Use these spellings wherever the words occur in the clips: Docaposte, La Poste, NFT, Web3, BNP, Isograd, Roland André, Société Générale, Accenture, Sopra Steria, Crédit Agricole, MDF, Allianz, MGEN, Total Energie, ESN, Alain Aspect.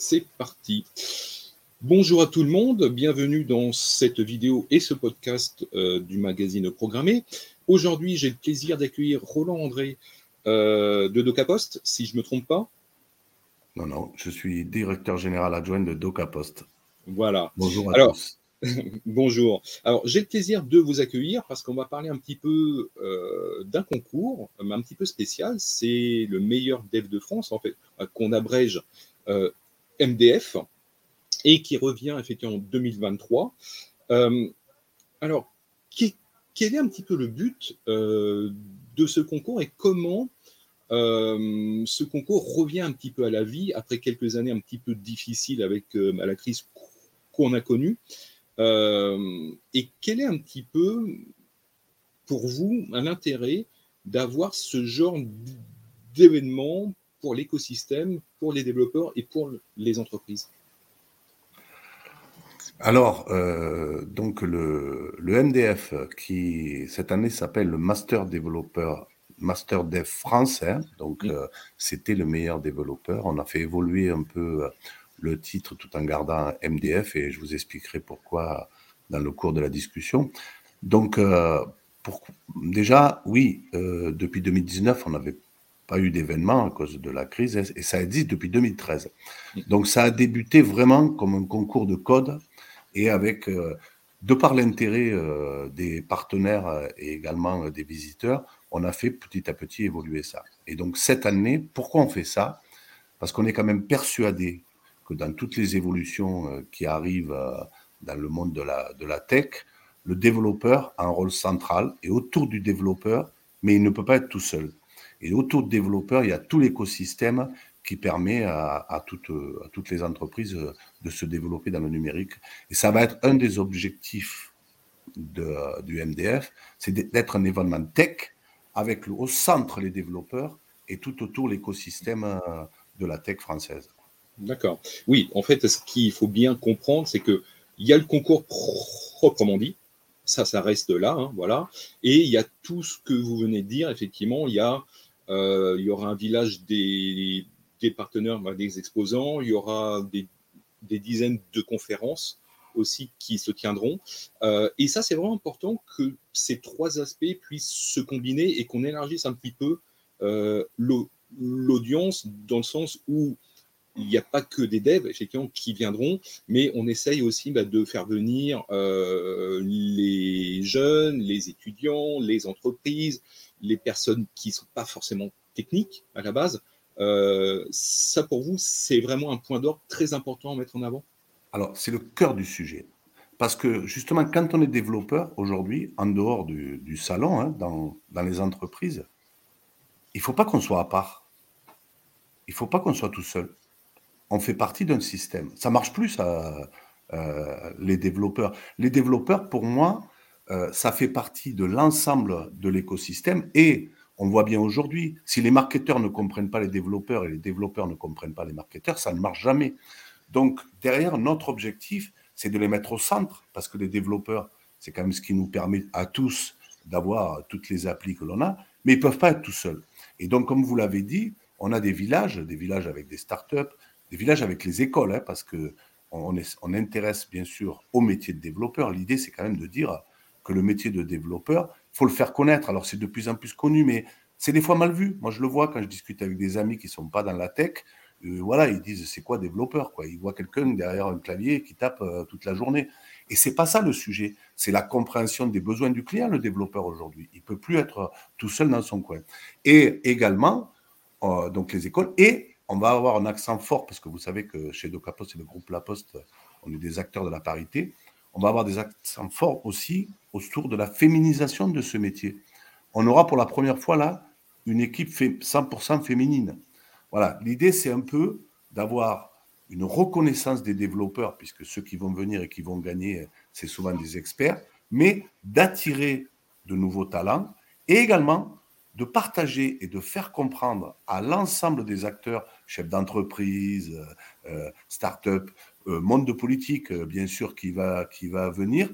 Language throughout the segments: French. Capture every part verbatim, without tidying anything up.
C'est parti. Bonjour à tout le monde, bienvenue dans cette vidéo et ce podcast euh, du magazine Programmé. Aujourd'hui, j'ai le plaisir d'accueillir Roland André euh, de Docaposte, si je ne me trompe pas. Non, non, je suis directeur général adjoint de Docaposte. Voilà. Bonjour à Alors, tous. Bonjour. Alors, j'ai le plaisir de vous accueillir parce qu'on va parler un petit peu euh, d'un concours, mais un petit peu spécial. C'est le meilleur dev de France, en fait, qu'on abrège euh, M D F et qui revient effectivement en deux mille vingt-trois. Euh, alors, qui, quel est un petit peu le but euh, de ce concours et comment euh, ce concours revient un petit peu à la vie après quelques années un petit peu difficiles avec euh, à la crise qu'on a connue? Euh, et quel est un petit peu, pour vous, l'intérêt d'avoir ce genre d'événement pour l'écosystème, pour les développeurs et pour les entreprises? Alors, euh, donc le, le M D F, qui cette année s'appelle le Master Developer, Master Dev France, hein, donc mmh. euh, c'était le meilleur développeur. On a fait évoluer un peu... Euh, le titre tout en gardant M D F, et je vous expliquerai pourquoi dans le cours de la discussion. Donc, euh, pour, déjà, oui, euh, depuis deux mille dix-neuf, on n'avait pas eu d'événement à cause de la crise, et ça existe depuis deux mille treize. Donc, ça a débuté vraiment comme un concours de code, et avec, euh, de par l'intérêt euh, des partenaires et également euh, des visiteurs, on a fait petit à petit évoluer ça. Et donc, cette année, pourquoi on fait ça? Parce qu'on est quand même persuadé que dans toutes les évolutions qui arrivent dans le monde de la, de la tech, le développeur a un rôle central, et autour du développeur, mais il ne peut pas être tout seul. Et autour du développeur, il y a tout l'écosystème qui permet à, à, toutes, à toutes les entreprises de se développer dans le numérique. Et ça va être un des objectifs de, du M D F, c'est d'être un événement tech avec au centre les développeurs et tout autour l'écosystème de la tech française. D'accord. Oui, en fait, ce qu'il faut bien comprendre, c'est qu'il y a le concours proprement dit, ça, ça reste là, hein, voilà, et il y a tout ce que vous venez de dire, effectivement, il y, euh, y aura un village des, des partenaires, des exposants, il y aura des, des dizaines de conférences aussi qui se tiendront, euh, et ça, c'est vraiment important que ces trois aspects puissent se combiner et qu'on élargisse un petit peu euh, l'audience dans le sens où il n'y a pas que des devs, effectivement, qui viendront, mais on essaye aussi bah, de faire venir euh, les jeunes, les étudiants, les entreprises, les personnes qui ne sont pas forcément techniques à la base. Euh, ça, pour vous, c'est vraiment un point d'orgue très important à mettre en avant? Alors, c'est le cœur du sujet. Parce que, justement, quand on est développeur, aujourd'hui, en dehors du, du salon, hein, dans, dans les entreprises, il ne faut pas qu'on soit à part. Il ne faut pas qu'on soit tout seul. On fait partie d'un système. Ça marche plus, ça, euh, les développeurs. Les développeurs, pour moi, euh, ça fait partie de l'ensemble de l'écosystème. Et on voit bien aujourd'hui, si les marketeurs ne comprennent pas les développeurs et les développeurs ne comprennent pas les marketeurs, ça ne marche jamais. Donc, derrière, notre objectif, c'est de les mettre au centre, parce que les développeurs, c'est quand même ce qui nous permet à tous d'avoir toutes les applis que l'on a, mais ils ne peuvent pas être tout seuls. Et donc, comme vous l'avez dit, on a des villages, des villages avec des startups, des villages avec les écoles, hein, parce qu'on on intéresse bien sûr au métier de développeur. L'idée, c'est quand même de dire que le métier de développeur, il faut le faire connaître. Alors, c'est de plus en plus connu, mais c'est des fois mal vu. Moi, je le vois quand je discute avec des amis qui ne sont pas dans la tech. Euh, voilà, ils disent, c'est quoi développeur, quoi? Ils voient quelqu'un derrière un clavier qui tape euh, toute la journée. Et ce n'est pas ça le sujet. C'est la compréhension des besoins du client, le développeur, aujourd'hui. Il ne peut plus être tout seul dans son coin. Et également, euh, donc les écoles et... on va avoir un accent fort, parce que vous savez que chez Docaposte et le groupe La Poste, on est des acteurs de la parité. On va avoir des accents forts aussi autour de la féminisation de ce métier. On aura pour la première fois, là, une équipe cent pour cent féminine. Voilà, l'idée, c'est un peu d'avoir une reconnaissance des développeurs, puisque ceux qui vont venir et qui vont gagner, c'est souvent des experts, mais d'attirer de nouveaux talents et également... de partager et de faire comprendre à l'ensemble des acteurs, chefs d'entreprise, euh, start-up, euh, monde de politique, euh, bien sûr, qui va, qui va venir,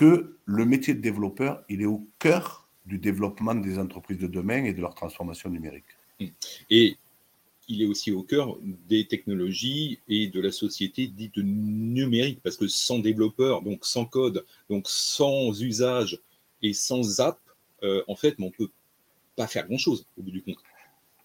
que le métier de développeur, il est au cœur du développement des entreprises de demain et de leur transformation numérique. Et il est aussi au cœur des technologies et de la société dite numérique, parce que sans développeurs, donc sans code, donc sans usage et sans app, euh, en fait, on ne peut pas faire grand-chose au bout du compte.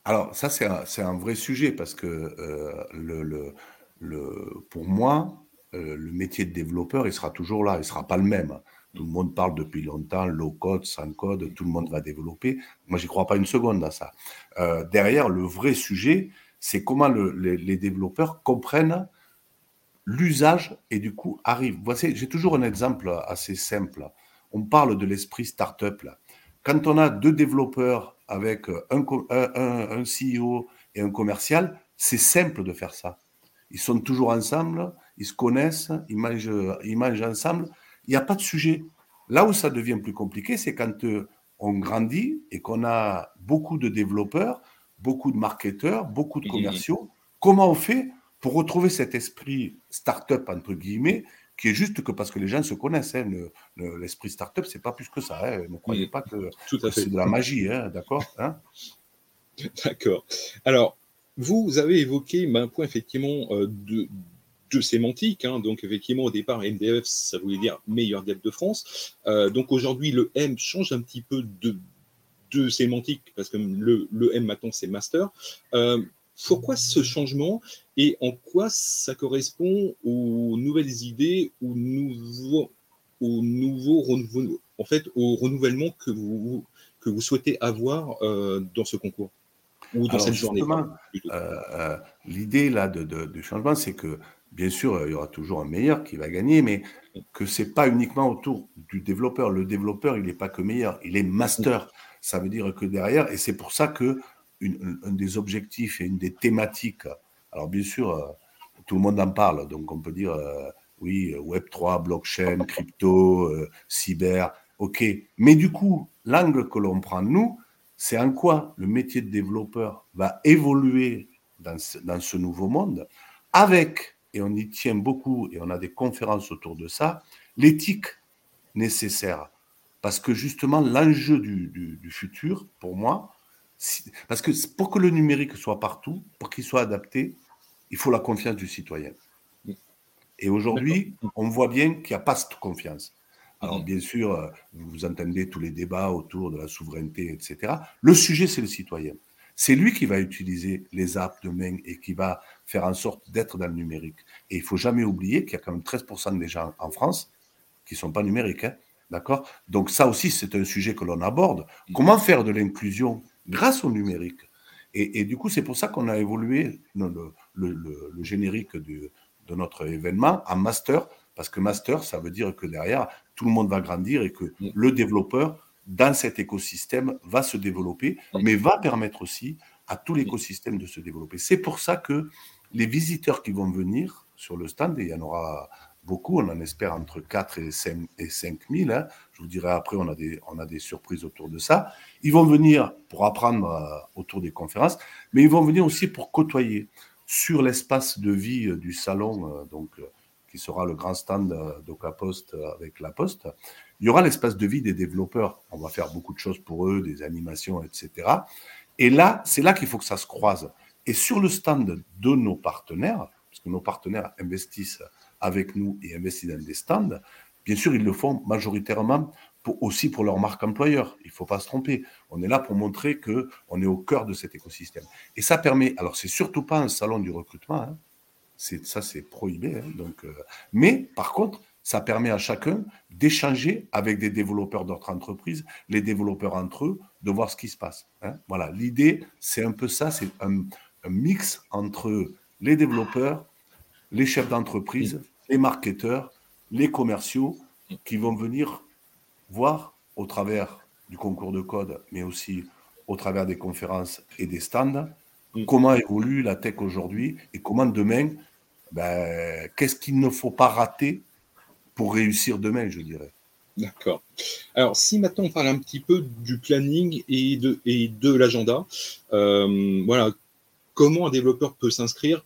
Alors ça, c'est un, c'est un vrai sujet, parce que euh, le, le, le, pour moi, euh, le métier de développeur, il sera toujours là, il ne sera pas le même. Tout le monde parle depuis longtemps, low code, sans code, tout le monde va développer. Moi, j'y crois pas une seconde à ça. Euh, derrière, le vrai sujet, c'est comment le, les, les développeurs comprennent l'usage et du coup arrivent. Voici, j'ai toujours un exemple assez simple. On parle de l'esprit startup là. Quand on a deux développeurs avec un, un, un C E O et un commercial, c'est simple de faire ça. Ils sont toujours ensemble, ils se connaissent, ils mangent, ils mangent ensemble. Il n'y a pas de sujet. Là où ça devient plus compliqué, c'est quand euh, on grandit et qu'on a beaucoup de développeurs, beaucoup de marketeurs, beaucoup de commerciaux. Comment on fait pour retrouver cet esprit start-up, entre guillemets, qui est juste que parce que les gens se connaissent. Hein, le, le, l'esprit start-up, ce n'est pas plus que ça. Hein, ne croyez oui, pas que, que c'est de la magie. Hein, d'accord hein D'accord. Alors, vous avez évoqué ben, un point, effectivement, euh, de... de sémantique, hein. Donc effectivement au départ M D F ça voulait dire meilleur dev de France, euh, donc aujourd'hui le M change un petit peu de, de sémantique parce que le, le M maintenant c'est master, euh, pourquoi ce changement et en quoi ça correspond aux nouvelles idées, aux nouveaux, aux nouveaux renou- en fait au renouvellement que vous, que vous souhaitez avoir euh, dans ce concours ou dans Alors, cette journée euh, euh, l'idée là de, de, de changement c'est que bien sûr, il y aura toujours un meilleur qui va gagner, mais que ce n'est pas uniquement autour du développeur. Le développeur, il n'est pas que meilleur, il est master. Ça veut dire que derrière, et c'est pour ça que une, un des objectifs et une des thématiques, alors bien sûr, tout le monde en parle, donc on peut dire, euh, oui, web trois, blockchain, crypto, euh, cyber, ok. Mais du coup, l'angle que l'on prend, nous, c'est en quoi le métier de développeur va évoluer dans ce, dans ce nouveau monde avec... et on y tient beaucoup, et on a des conférences autour de ça, l'éthique nécessaire. Parce que justement, l'enjeu du, du, du futur, pour moi, si, parce que pour que le numérique soit partout, pour qu'il soit adapté, il faut la confiance du citoyen. Et aujourd'hui, D'accord. on voit bien qu'il n'y a pas cette confiance. Alors bien sûr, vous entendez tous les débats autour de la souveraineté, et cetera. Le sujet, c'est le citoyen. C'est lui qui va utiliser les apps demain et qui va faire en sorte d'être dans le numérique. Et il ne faut jamais oublier qu'il y a quand même treize pour cent des gens en France qui ne sont pas numériques. Hein, d'accord ? Donc ça aussi, c'est un sujet que l'on aborde. Comment faire de l'inclusion grâce au numérique ? Et, et du coup, c'est pour ça qu'on a évolué le, le, le, le générique de, de notre événement en master, parce que master, ça veut dire que derrière, tout le monde va grandir et que le développeur dans cet écosystème, va se développer, mais va permettre aussi à tout l'écosystème de se développer. C'est pour ça que les visiteurs qui vont venir sur le stand, et il y en aura beaucoup, on en espère entre quatre et cinq mille, hein, je vous dirai après, on a, des, on a des surprises autour de ça, ils vont venir pour apprendre euh, autour des conférences, mais ils vont venir aussi pour côtoyer sur l'espace de vie euh, du salon, euh, donc, euh, qui sera le grand stand euh, Docaposte euh, avec La Poste. Il y aura l'espace de vie des développeurs. On va faire beaucoup de choses pour eux, des animations, et cetera. Et là, c'est là qu'il faut que ça se croise. Et sur le stand de nos partenaires, parce que nos partenaires investissent avec nous et investissent dans des stands, bien sûr, ils le font majoritairement pour, aussi pour leur marque employeur. Il ne faut pas se tromper. On est là pour montrer qu'on est au cœur de cet écosystème. Et ça permet... Alors, ce n'est surtout pas un salon du recrutement. Hein. C'est, ça, c'est prohibé. Hein. Donc, euh, mais, par contre... ça permet à chacun d'échanger avec des développeurs d'autres entreprises, les développeurs entre eux, de voir ce qui se passe. Hein ? Voilà, l'idée, c'est un peu ça, c'est un, un mix entre les développeurs, les chefs d'entreprise, les marketeurs, les commerciaux, qui vont venir voir au travers du concours de code, mais aussi au travers des conférences et des stands, comment évolue la tech aujourd'hui et comment demain, ben, qu'est-ce qu'il ne faut pas rater pour réussir demain, je dirais. D'accord. Alors, si maintenant on parle un petit peu du planning et de, et de l'agenda, euh, voilà, comment un développeur peut s'inscrire,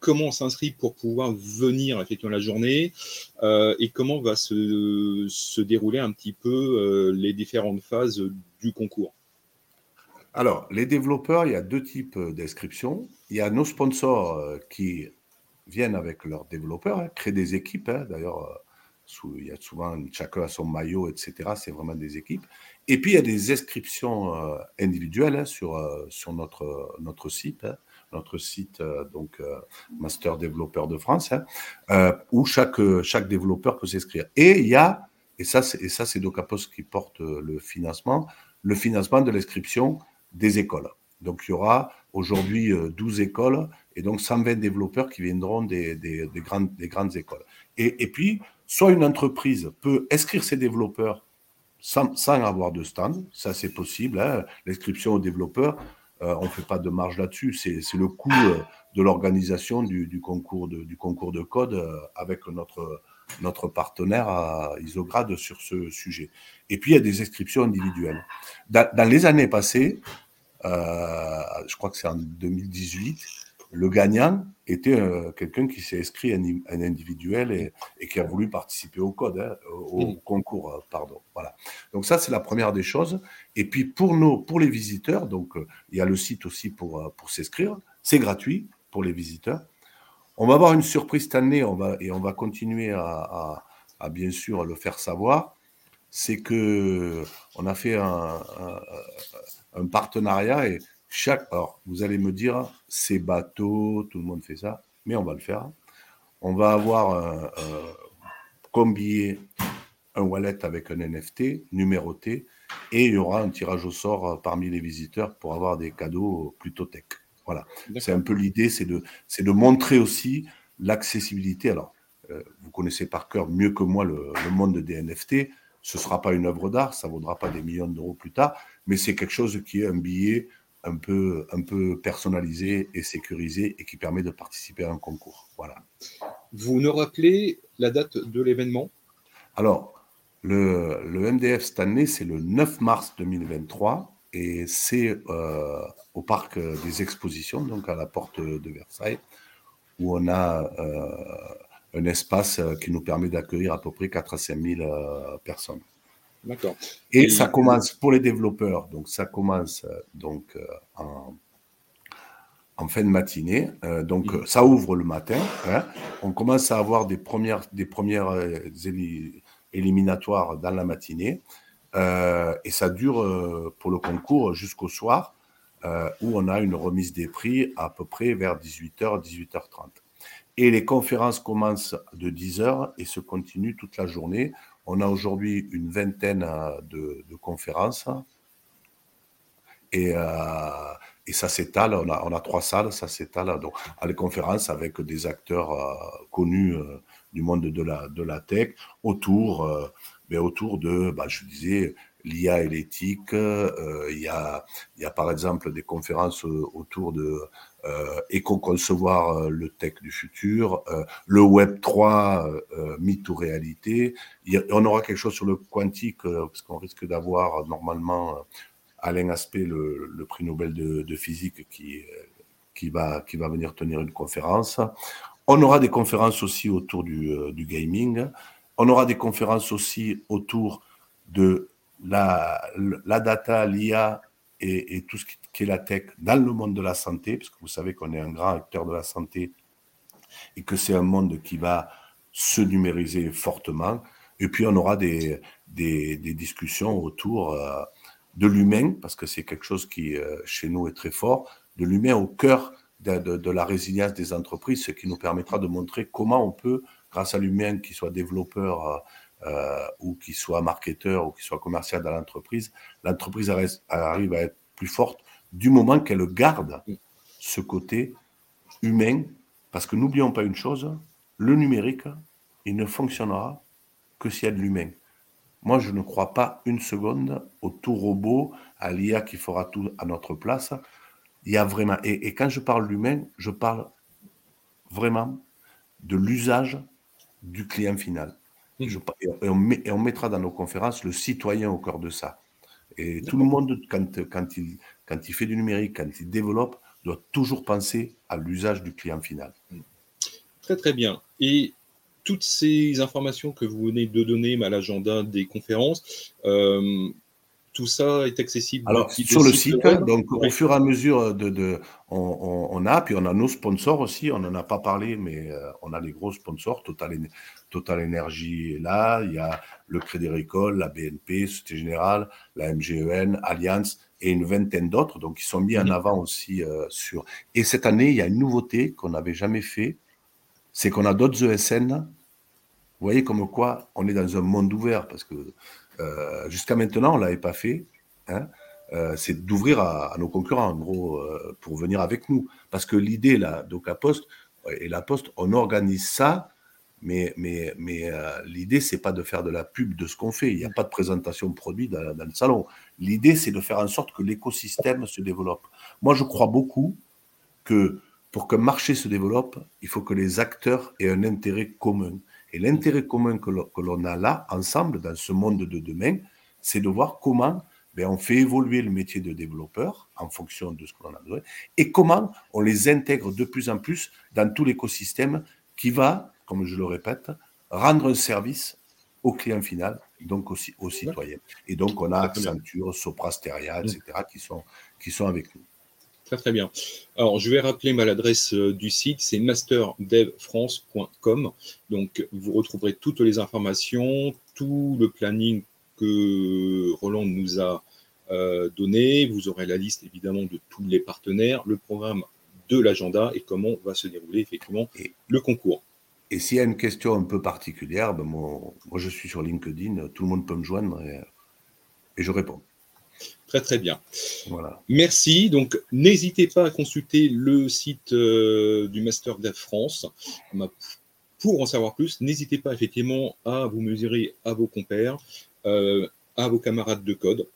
comment on s'inscrit pour pouvoir venir effectivement la journée, euh, et comment va se, se dérouler un petit peu euh, les différentes phases du concours ? Alors, les développeurs, il y a deux types d'inscriptions. Il y a nos sponsors qui viennent avec leurs développeurs, hein, créent des équipes. Hein. D'ailleurs, sous, il y a souvent chacun a son maillot, et cetera. C'est vraiment des équipes. Et puis, il y a des inscriptions euh, individuelles hein, sur, euh, sur notre, notre site, hein, notre site euh, donc euh, Master Développeur de France, hein, euh, où chaque, chaque développeur peut s'inscrire. Et il y a, et ça c'est, et ça, c'est Docaposte qui porte le financement, le financement de l'inscription des écoles. Donc, il y aura aujourd'hui douze écoles et donc cent vingt développeurs qui viendront des, des, des, grandes, des grandes écoles. Et, et puis, soit une entreprise peut inscrire ses développeurs sans, sans avoir de stand, ça c'est possible, hein. L'inscription aux développeurs, euh, on ne fait pas de marge là-dessus, c'est, c'est le coût euh, de l'organisation du, du, concours de, du concours de code euh, avec notre, notre partenaire à Isograd sur ce sujet. Et puis, il y a des inscriptions individuelles. Dans, dans les années passées, Euh, je crois que c'est en deux mille dix-huit, le gagnant était euh, quelqu'un qui s'est inscrit en, en individuel et, et qui a voulu participer au code, hein, au, au concours, euh, pardon. Voilà. Donc ça, c'est la première des choses. Et puis pour nos, pour les visiteurs, donc euh, il y a le site aussi pour euh, pour s'inscrire. C'est gratuit pour les visiteurs. On va avoir une surprise cette année, on va et on va continuer à, à, à bien sûr le faire savoir. C'est que on a fait un, un, un partenariat et chaque. Alors, vous allez me dire, c'est bateau, tout le monde fait ça, mais on va le faire. On va avoir combiné un wallet avec un N F T numéroté et il y aura un tirage au sort parmi les visiteurs pour avoir des cadeaux plutôt tech. Voilà. D'accord. C'est un peu l'idée, c'est de, c'est de montrer aussi l'accessibilité. Alors, euh, vous connaissez par cœur mieux que moi le, le monde des N F T. Ce ne sera pas une œuvre d'art, ça ne vaudra pas des millions d'euros plus tard, mais c'est quelque chose qui est un billet un peu, un peu personnalisé et sécurisé et qui permet de participer à un concours. Voilà. Vous nous rappelez la date de l'événement ? Alors, le, le M D F cette année, c'est le neuf mars deux mille vingt-trois et c'est euh, au Parc des Expositions, donc à la Porte de Versailles, où on a... Euh, un espace qui nous permet d'accueillir à peu près quatre à cinq mille personnes. D'accord. Et, et ça commence pour les développeurs, donc ça commence donc en, en fin de matinée, donc mmh. ça ouvre le matin, hein. On commence à avoir des premières, des premières éliminatoires dans la matinée, euh, et ça dure pour le concours jusqu'au soir, euh, où on a une remise des prix à peu près vers dix-huit heures, dix-huit heures trente. Et les conférences commencent de dix heures et se continuent toute la journée. On a aujourd'hui une vingtaine de, de conférences. Et, euh, et ça s'étale, on a, on a trois salles, ça s'étale. Donc, à les conférences avec des acteurs euh, connus euh, du monde de la, de la tech, autour, euh, mais autour de, bah, je disais, l'I A et l'éthique. Euh, il y a, il y a par exemple des conférences autour de... Euh, éco-concevoir euh, le tech du futur, euh, le Web trois, euh, mythe ou réalité. Il y a, on aura quelque chose sur le quantique, euh, parce qu'on risque d'avoir euh, normalement euh, Alain Aspect, le, le prix Nobel de, de physique, qui, euh, qui, va, qui va venir tenir une conférence. On aura des conférences aussi autour du, euh, du gaming. On aura des conférences aussi autour de la, la data, l'I A, Et, et tout ce qui, qui est la tech dans le monde de la santé, parce que vous savez qu'on est un grand acteur de la santé et que c'est un monde qui va se numériser fortement. Et puis, on aura des, des, des discussions autour euh, de l'humain, parce que c'est quelque chose qui, euh, chez nous, est très fort, de l'humain au cœur de, de, de la résilience des entreprises, ce qui nous permettra de montrer comment on peut, grâce à l'humain, qu'il soit développeur, euh, Euh, ou qu'il soit marketeur ou qu'il soit commercial dans l'entreprise, l'entreprise arrive à être plus forte du moment qu'elle garde ce côté humain. Parce que n'oublions pas une chose, le numérique, il ne fonctionnera que s'il y a de l'humain. Moi, je ne crois pas une seconde au tout robot, à l'I A qui fera tout à notre place. Il y a vraiment, et, et quand je parle d'humain, je parle vraiment de l'usage du client final. Je, et, on met, et on mettra dans nos conférences le citoyen au cœur de ça. Et D'accord. tout le monde, quand, quand, il, quand il fait du numérique, quand il développe, doit toujours penser à l'usage du client final. Très, très bien. Et toutes ces informations que vous venez de donner à l'agenda des conférences, euh, tout ça est accessible. Alors, sur le site, web, donc ouais. Au fur et à mesure, de, de, on, on, on a, puis on a nos sponsors aussi, on n'en a pas parlé, mais euh, on a les gros sponsors, Total, Total Energie est là, il y a le Crédit Agricole, la B N P, Société Générale, la M G E N, Allianz et une vingtaine d'autres, donc ils sont mis mmh. en avant aussi. Euh, sur. Et cette année, il y a une nouveauté qu'on n'avait jamais fait, c'est qu'on a d'autres E S N. Vous voyez comme quoi on est dans un monde ouvert, parce que euh, jusqu'à maintenant, on ne l'avait pas fait. Hein, euh, c'est d'ouvrir à, à nos concurrents, en gros, euh, pour venir avec nous. Parce que l'idée, là, donc la Poste et la Poste, on organise ça, mais, mais, mais euh, l'idée, ce n'est pas de faire de la pub de ce qu'on fait. Il n'y a pas de présentation de produit dans, dans le salon. L'idée, c'est de faire en sorte que l'écosystème se développe. Moi, je crois beaucoup que pour qu'un marché se développe, il faut que les acteurs aient un intérêt commun. Et l'intérêt commun que l'on a là, ensemble, dans ce monde de demain, c'est de voir comment ben, on fait évoluer le métier de développeur en fonction de ce qu'on a besoin et comment on les intègre de plus en plus dans tout l'écosystème qui va, comme je le répète, rendre un service au client final, donc aux, aux citoyens. Et donc, on a Accenture, Sopra Steria, et cetera qui sont, qui sont avec nous. Très, très bien. Alors, je vais rappeler l'adresse du site, c'est master dev france point com. Donc, vous retrouverez toutes les informations, tout le planning que Roland nous a euh, donné. Vous aurez la liste, évidemment, de tous les partenaires, le programme de l'agenda et comment va se dérouler, effectivement, et, le concours. Et s'il y a une question un peu particulière, ben moi, moi, je suis sur LinkedIn, tout le monde peut me joindre et, et je réponds. Très, très bien. Voilà. Merci. Donc, n'hésitez pas à consulter le site euh, du Master Dev France. Pour en savoir plus, n'hésitez pas effectivement à vous mesurer à vos compères, euh, à vos camarades de code,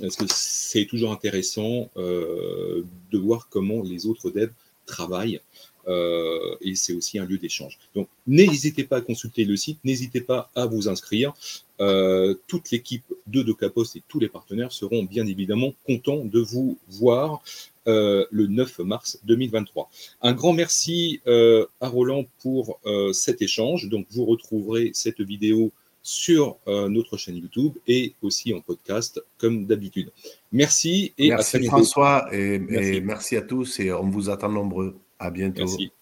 parce que c'est toujours intéressant euh, de voir comment les autres devs travaillent. Euh, et c'est aussi un lieu d'échange. Donc, n'hésitez pas à consulter le site, n'hésitez pas à vous inscrire. Euh, toute l'équipe de Docaposte et tous les partenaires seront bien évidemment contents de vous voir euh, le neuf mars deux mille vingt-trois. Un grand merci euh, à Roland pour euh, cet échange. Donc, vous retrouverez cette vidéo sur euh, notre chaîne YouTube et aussi en podcast, comme d'habitude. Merci et merci à très bientôt. François et, merci François et merci à tous et on vous attend nombreux. À bientôt. Merci.